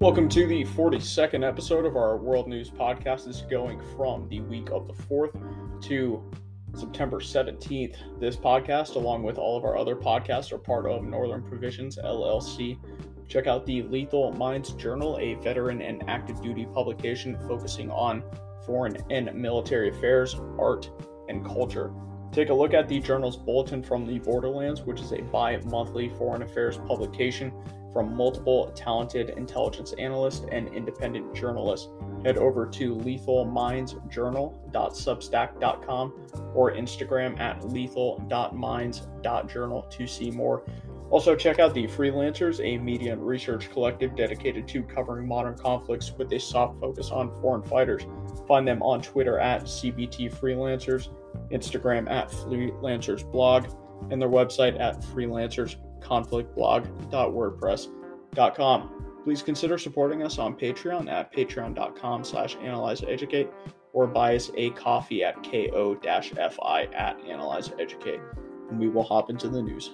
Welcome to the 42nd episode of our World News Podcast. This is going from the week of the 4th to September 17th. This podcast, along with all of our other podcasts, are part of Northern Provisions LLC. Check out the Lethal Minds Journal, a veteran and active duty publication focusing on foreign and military affairs, art, and culture. Take a look at the journal's Bulletin from the Borderlands, which is a bi-monthly foreign affairs publication from multiple talented intelligence analysts and independent journalists. Head over to lethalmindsjournal.substack.com or Instagram at lethal.minds.journal to see more. Also, check out the Freelancers, a media and research collective dedicated to covering modern conflicts with a soft focus on foreign fighters. Find them on Twitter at CBT Freelancers, Instagram at freelancersblog, and their website at freelancersconflictblog.wordpress.com. Please consider supporting us on Patreon at patreon.com/analyzeeducate or buy us a coffee at ko-fi at analyzeeducate. And we will hop into the news.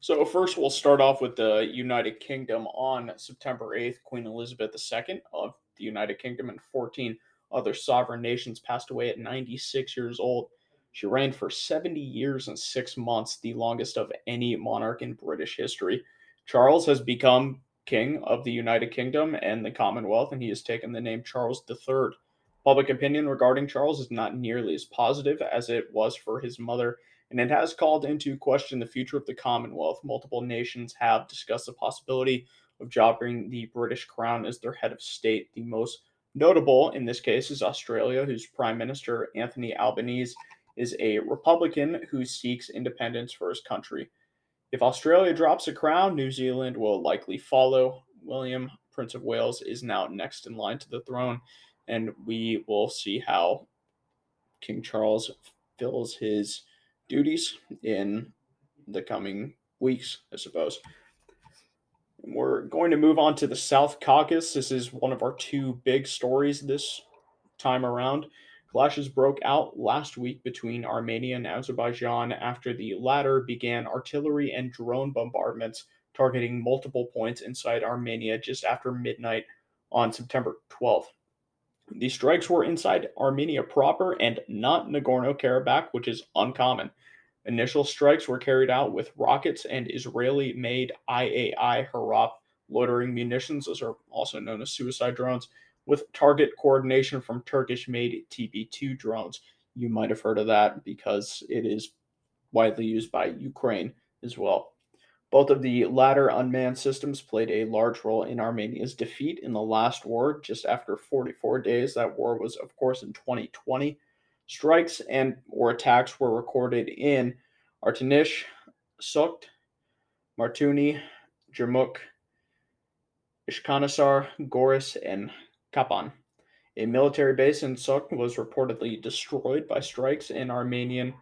So first, we'll start off with the United Kingdom. On September 8th, Queen Elizabeth II of the United Kingdom and 14 other sovereign nations passed away at 96 years old. She reigned for 70 years and 6 months, the longest of any monarch in British history. Charles has become king of the United Kingdom and the Commonwealth, and he has taken the name Charles III. Public opinion regarding Charles is not nearly as positive as it was for his mother, and it has called into question the future of the Commonwealth. Multiple nations have discussed the possibility of dropping the British crown as their head of state. The most notable in this case is Australia, whose Prime Minister, Anthony Albanese, is a Republican who seeks independence for his country. If Australia drops a crown, New Zealand will likely follow. William, Prince of Wales, is now next in line to the throne, and we will see how King Charles fills his duties in the coming weeks, I suppose. We're going to move on to the South Caucasus. This is one of our two big stories this time around. Clashes broke out last week between Armenia and Azerbaijan after the latter began artillery and drone bombardments targeting multiple points inside Armenia just after midnight on September 12th. The strikes were inside Armenia proper and not Nagorno-Karabakh, which is uncommon. Initial strikes were carried out with rockets and Israeli-made IAI Harop loitering munitions, those are also known as suicide drones, with target coordination from Turkish-made TB2 drones. You might have heard of that because it is widely used by Ukraine as well. Both of the latter unmanned systems played a large role in Armenia's defeat in the last war, just after 44 days. That war was, of course, in 2020. Strikes and or attacks were recorded in Artanish, Sotk, Martuni, Jermuk, Ishkanasar, Goris, and Kapan. A military base in Sotk was reportedly destroyed by strikes, and Azerbaijani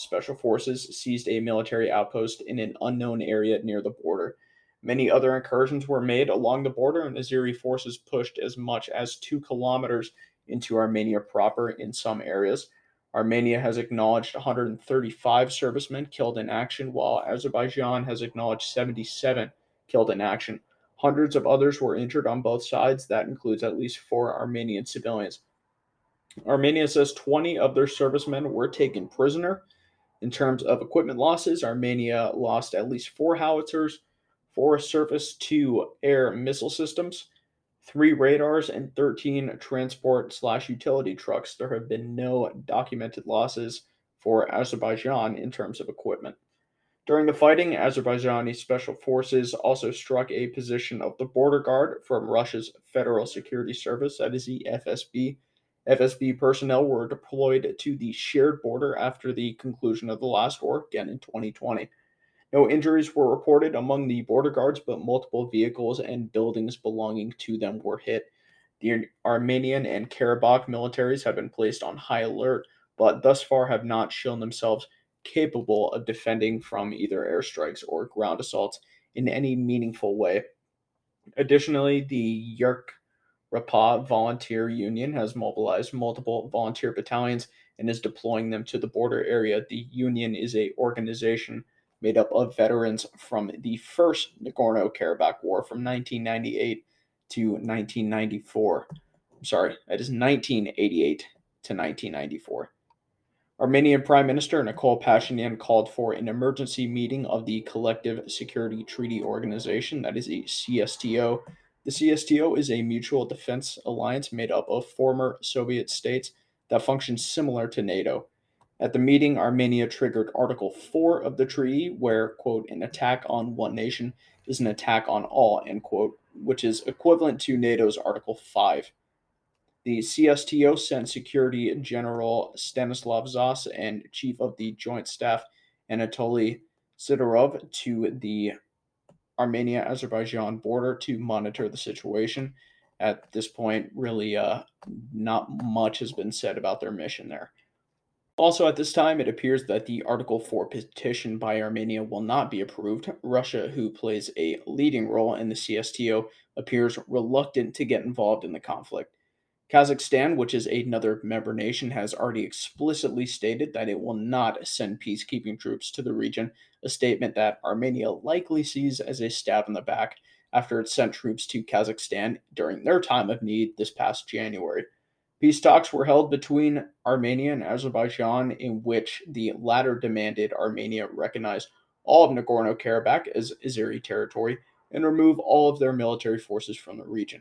special forces seized a military outpost in an unknown area near the border. Many other incursions were made along the border, and Azeri forces pushed as much as 2 kilometers into Armenia proper in some areas. Armenia has acknowledged 135 servicemen killed in action, while Azerbaijan has acknowledged 77 killed in action. Hundreds of others were injured on both sides. That includes at least 4 Armenian civilians. Armenia says 20 of their servicemen were taken prisoner. In terms of equipment losses, Armenia lost at least 4 howitzers, 4 surface-to-air missile systems, 3 radars, and 13 transport/utility trucks. There have been no documented losses for Azerbaijan in terms of equipment. During the fighting, Azerbaijani special forces also struck a position of the border guard from Russia's Federal Security Service, that is the FSB. FSB personnel were deployed to the shared border after the conclusion of the last war, again in 2020. No injuries were reported among the border guards, but multiple vehicles and buildings belonging to them were hit. The Armenian and Karabakh militaries have been placed on high alert, but thus far have not shown themselves capable of defending from either airstrikes or ground assaults in any meaningful way. Additionally, the Yerkrapah Volunteer Union has mobilized multiple volunteer battalions and is deploying them to the border area. The union is an organization made up of veterans from the first Nagorno-Karabakh War from 1998 to 1994. I'm sorry, that is 1988 to 1994. Armenian Prime Minister Nikol Pashinyan called for an emergency meeting of the Collective Security Treaty Organization, that is the CSTO. The CSTO is a mutual defense alliance made up of former Soviet states that functions similar to NATO. At the meeting, Armenia triggered Article 4 of the treaty, where, quote, an attack on one nation is an attack on all, end quote, which is equivalent to NATO's Article 5. The CSTO sent Security General Stanislav Zas and Chief of the Joint Staff Anatoly Sidorov to the Armenia-Azerbaijan border to monitor the situation. At this point, really not much has been said about their mission there. Also, at this time, it appears that the Article 4 petition by Armenia will not be approved. Russia, who plays a leading role in the CSTO, appears reluctant to get involved in the conflict. Kazakhstan, which is another member nation, has already explicitly stated that it will not send peacekeeping troops to the region, a statement that Armenia likely sees as a stab in the back after it sent troops to Kazakhstan during their time of need this past January. Peace talks were held between Armenia and Azerbaijan, in which the latter demanded Armenia recognize all of Nagorno-Karabakh as Azeri territory and remove all of their military forces from the region.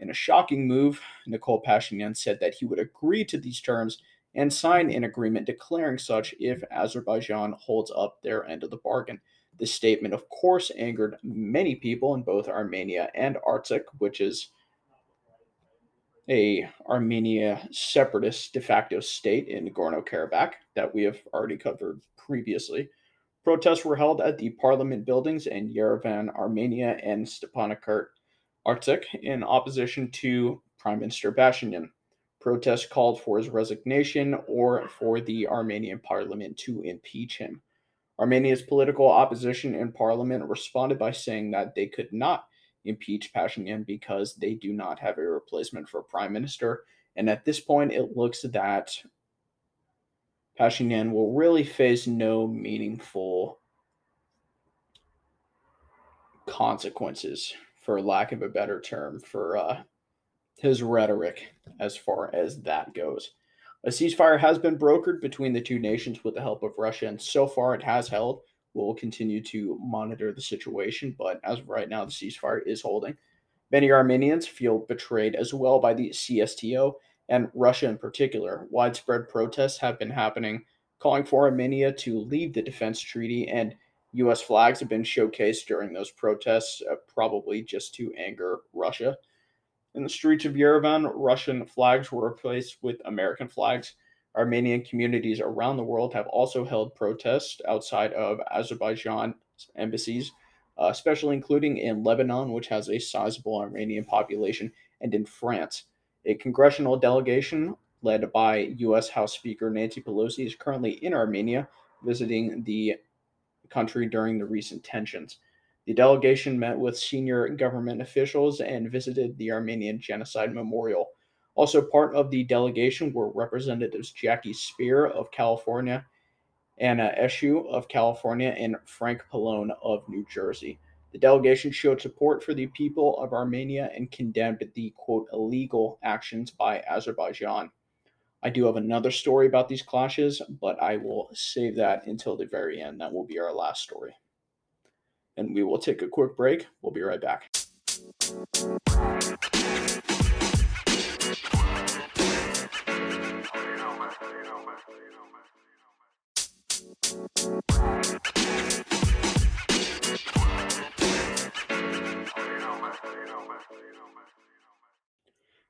In a shocking move, Nikol Pashinyan said that he would agree to these terms and sign an agreement declaring such if Azerbaijan holds up their end of the bargain. This statement, of course, angered many people in both Armenia and Artsakh, which is a Armenia separatist de facto state in Nagorno-Karabakh that we have already covered previously. Protests were held at the parliament buildings in Yerevan, Armenia, and Stepanakert, Artsakh, in opposition to Prime Minister Pashinyan. Protests called for his resignation or for the Armenian parliament to impeach him. Armenia's political opposition in parliament responded by saying that they could not impeach Pashinyan because they do not have a replacement for prime minister, and at this point it looks that Pashinyan will really face no meaningful consequences, for lack of a better term, for his rhetoric as far as that goes. A ceasefire has been brokered between the two nations with the help of Russia, and so far it has held. We'll continue to monitor the situation, but as of right now, the ceasefire is holding. Many Armenians feel betrayed as well by the CSTO and Russia in particular. Widespread protests have been happening, calling for Armenia to leave the defense treaty, and U.S. flags have been showcased during those protests, probably just to anger Russia. In the streets of Yerevan, Russian flags were replaced with American flags. Armenian communities around the world have also held protests outside of Azerbaijan's embassies, especially including in Lebanon, which has a sizable Armenian population, and in France. A congressional delegation led by U.S. House Speaker Nancy Pelosi is currently in Armenia, visiting the country during the recent tensions. The delegation met with senior government officials and visited the Armenian Genocide Memorial. Also part of the delegation were representatives Jackie Speer of California, Anna Eshoo of California, and Frank Pallone of New Jersey. The delegation showed support for the people of Armenia and condemned the, quote, illegal actions by Azerbaijan. I do have another story about these clashes, but I will save that until the very end. That will be our last story. And we will take a quick break. We'll be right back.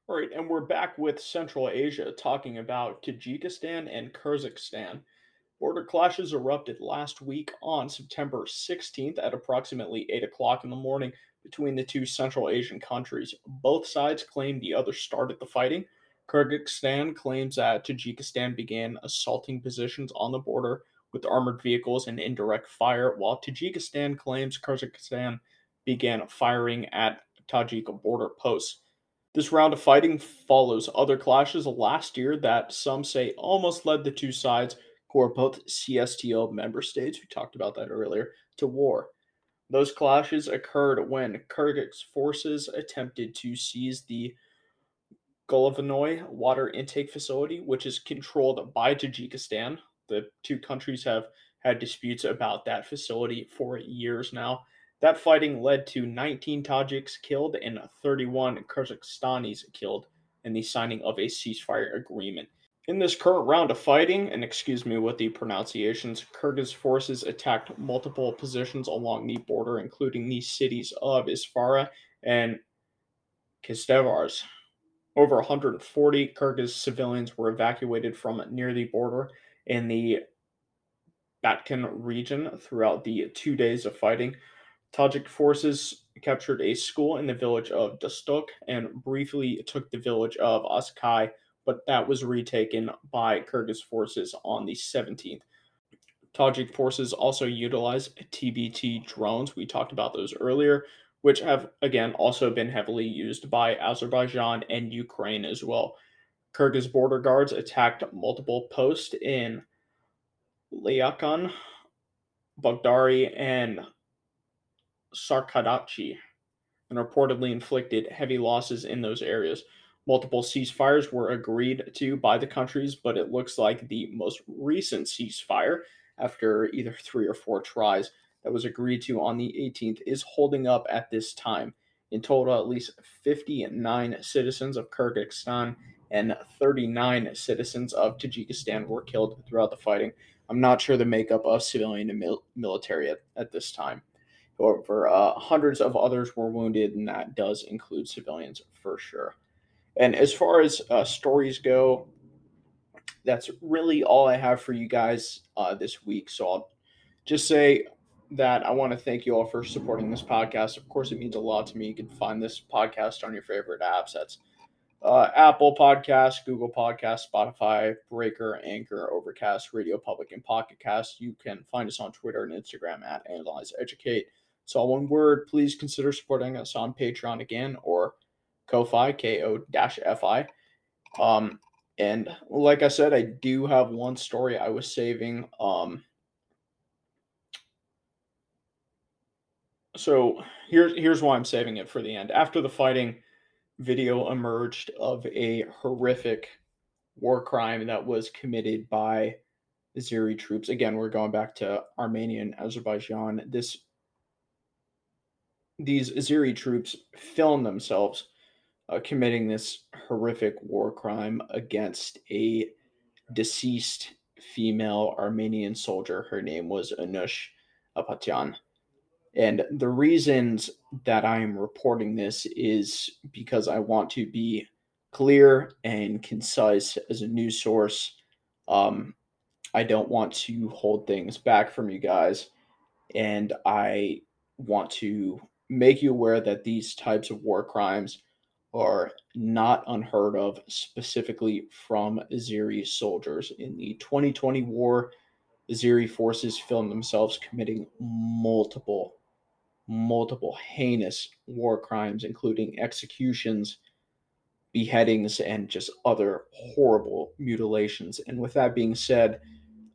All right, and we're back with Central Asia, talking about Tajikistan and Kyrgyzstan. Border clashes erupted last week on September 16th at approximately 8 o'clock in the morning between the two Central Asian countries. Both sides claim the other started the fighting. Kyrgyzstan claims that Tajikistan began assaulting positions on the border with armored vehicles and indirect fire, while Tajikistan claims Kyrgyzstan began firing at Tajik border posts. This round of fighting follows other clashes last year that some say almost led the two sides who are both CSTO member states, we talked about that earlier, to war. Those clashes occurred when Kyrgyz forces attempted to seize the Golovnoye water intake facility, which is controlled by Tajikistan. The two countries have had disputes about that facility for years now. That fighting led to 19 Tajiks killed and 31 Kyrgyzstanis killed in the signing of a ceasefire agreement. In this current round of fighting, and excuse me with the pronunciations, Kyrgyz forces attacked multiple positions along the border, including the cities of Isfara and Kistevars. Over 140 Kyrgyz civilians were evacuated from near the border in the Batkan region throughout the 2 days of fighting. Tajik forces captured a school in the village of Dostok and briefly took the village of Askai, but that was retaken by Kyrgyz forces on the 17th. Tajik forces also utilized TB2 drones, we talked about those earlier, which have, again, also been heavily used by Azerbaijan and Ukraine as well. Kyrgyz border guards attacked multiple posts in Lyakan, Baghdari, and Sarkadachi, and reportedly inflicted heavy losses in those areas. Multiple ceasefires were agreed to by the countries, but it looks like the most recent ceasefire, after either 3 or 4 tries, that was agreed to on the 18th, is holding up at this time. In total, at least 59 citizens of Kyrgyzstan and 39 citizens of Tajikistan were killed throughout the fighting. I'm not sure the makeup of civilian and military at this time. However, hundreds of others were wounded, and that does include civilians for sure. And as far as stories go, that's really all I have for you guys this week. So I'll just say that I want to thank you all for supporting this podcast. Of course, it means a lot to me. You can find this podcast on your favorite apps. That's Apple Podcasts, Google Podcasts, Spotify, Breaker, Anchor, Overcast, Radio Public, and Pocket Cast. You can find us on Twitter and Instagram at AnalyzeEducate. It's all one word. Please consider supporting us on Patreon again, or ko-fi, ko-fi. And like I said, I do have one story I was saving. So here's why I'm saving it for the end. After the fighting, video emerged of a horrific war crime that was committed by Azeri troops. Again, we're going back to Armenia and Azerbaijan. These Azeri troops filmed themselves committing this horrific war crime against a deceased female Armenian soldier. Her name was Anush Apatyan. And the reasons that I am reporting this is because I want to be clear and concise as a news source. I don't want to hold things back from you guys, and I want to make you aware that these types of war crimes are not unheard of, specifically from Azeri soldiers. In the 2020 war, Azeri forces filmed themselves committing multiple heinous war crimes, including executions, beheadings, and just other horrible mutilations. And with that being said,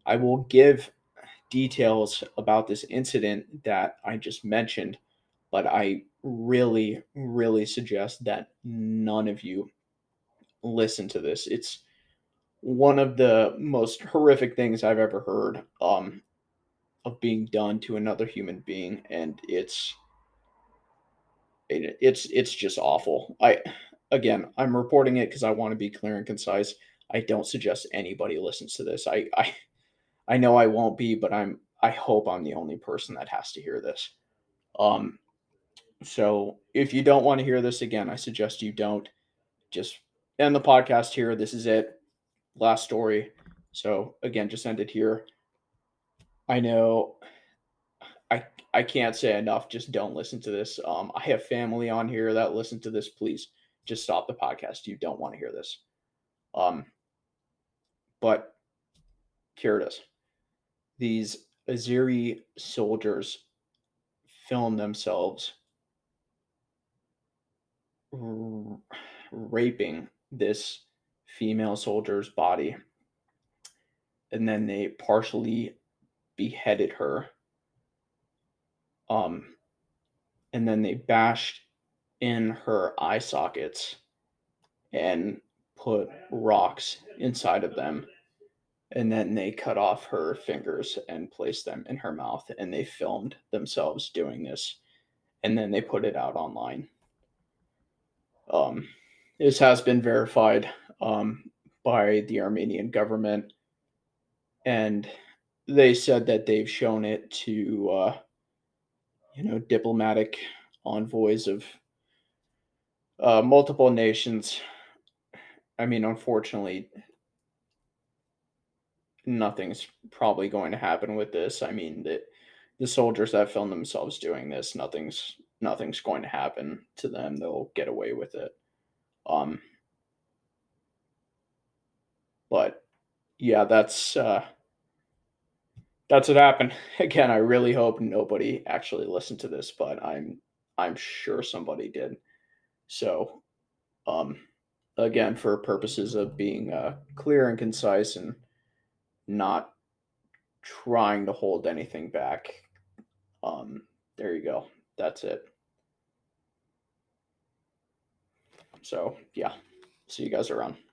I will give details about this incident that I just mentioned, but I really, really suggest that none of you listen to this. It's one of the most horrific things I've ever heard of being done to another human being, and it's just awful. I'm reporting it because I want to be clear and concise. I don't suggest anybody listens to this. I know I won't be, but I hope I'm the only person that has to hear this. So if you don't want to hear this, again, I suggest you don't. Just end the podcast here. This is it. Last story. So again, just end it here. I know I can't say enough. Just don't listen to this. I have family on here that listen to this. Please just stop the podcast. You don't want to hear this. But here it is. These Azeri soldiers film themselves raping this female soldier's body and then they partially beheaded her. And then they bashed in her eye sockets and put rocks inside of them. And then they cut off her fingers and placed them in her mouth, and they filmed themselves doing this. And then they put it out online. This has been verified by the Armenian government. And they said that they've shown it to, diplomatic envoys of multiple nations. I mean, unfortunately, nothing's probably going to happen with this. I mean, the soldiers that film themselves doing this, nothing's going to happen to them. They'll get away with it. But yeah, that's what happened. Again, I really hope nobody actually listened to this, but I'm sure somebody did. So, again, for purposes of being clear and concise and not trying to hold anything back. There you go. That's it. So yeah, see you guys around.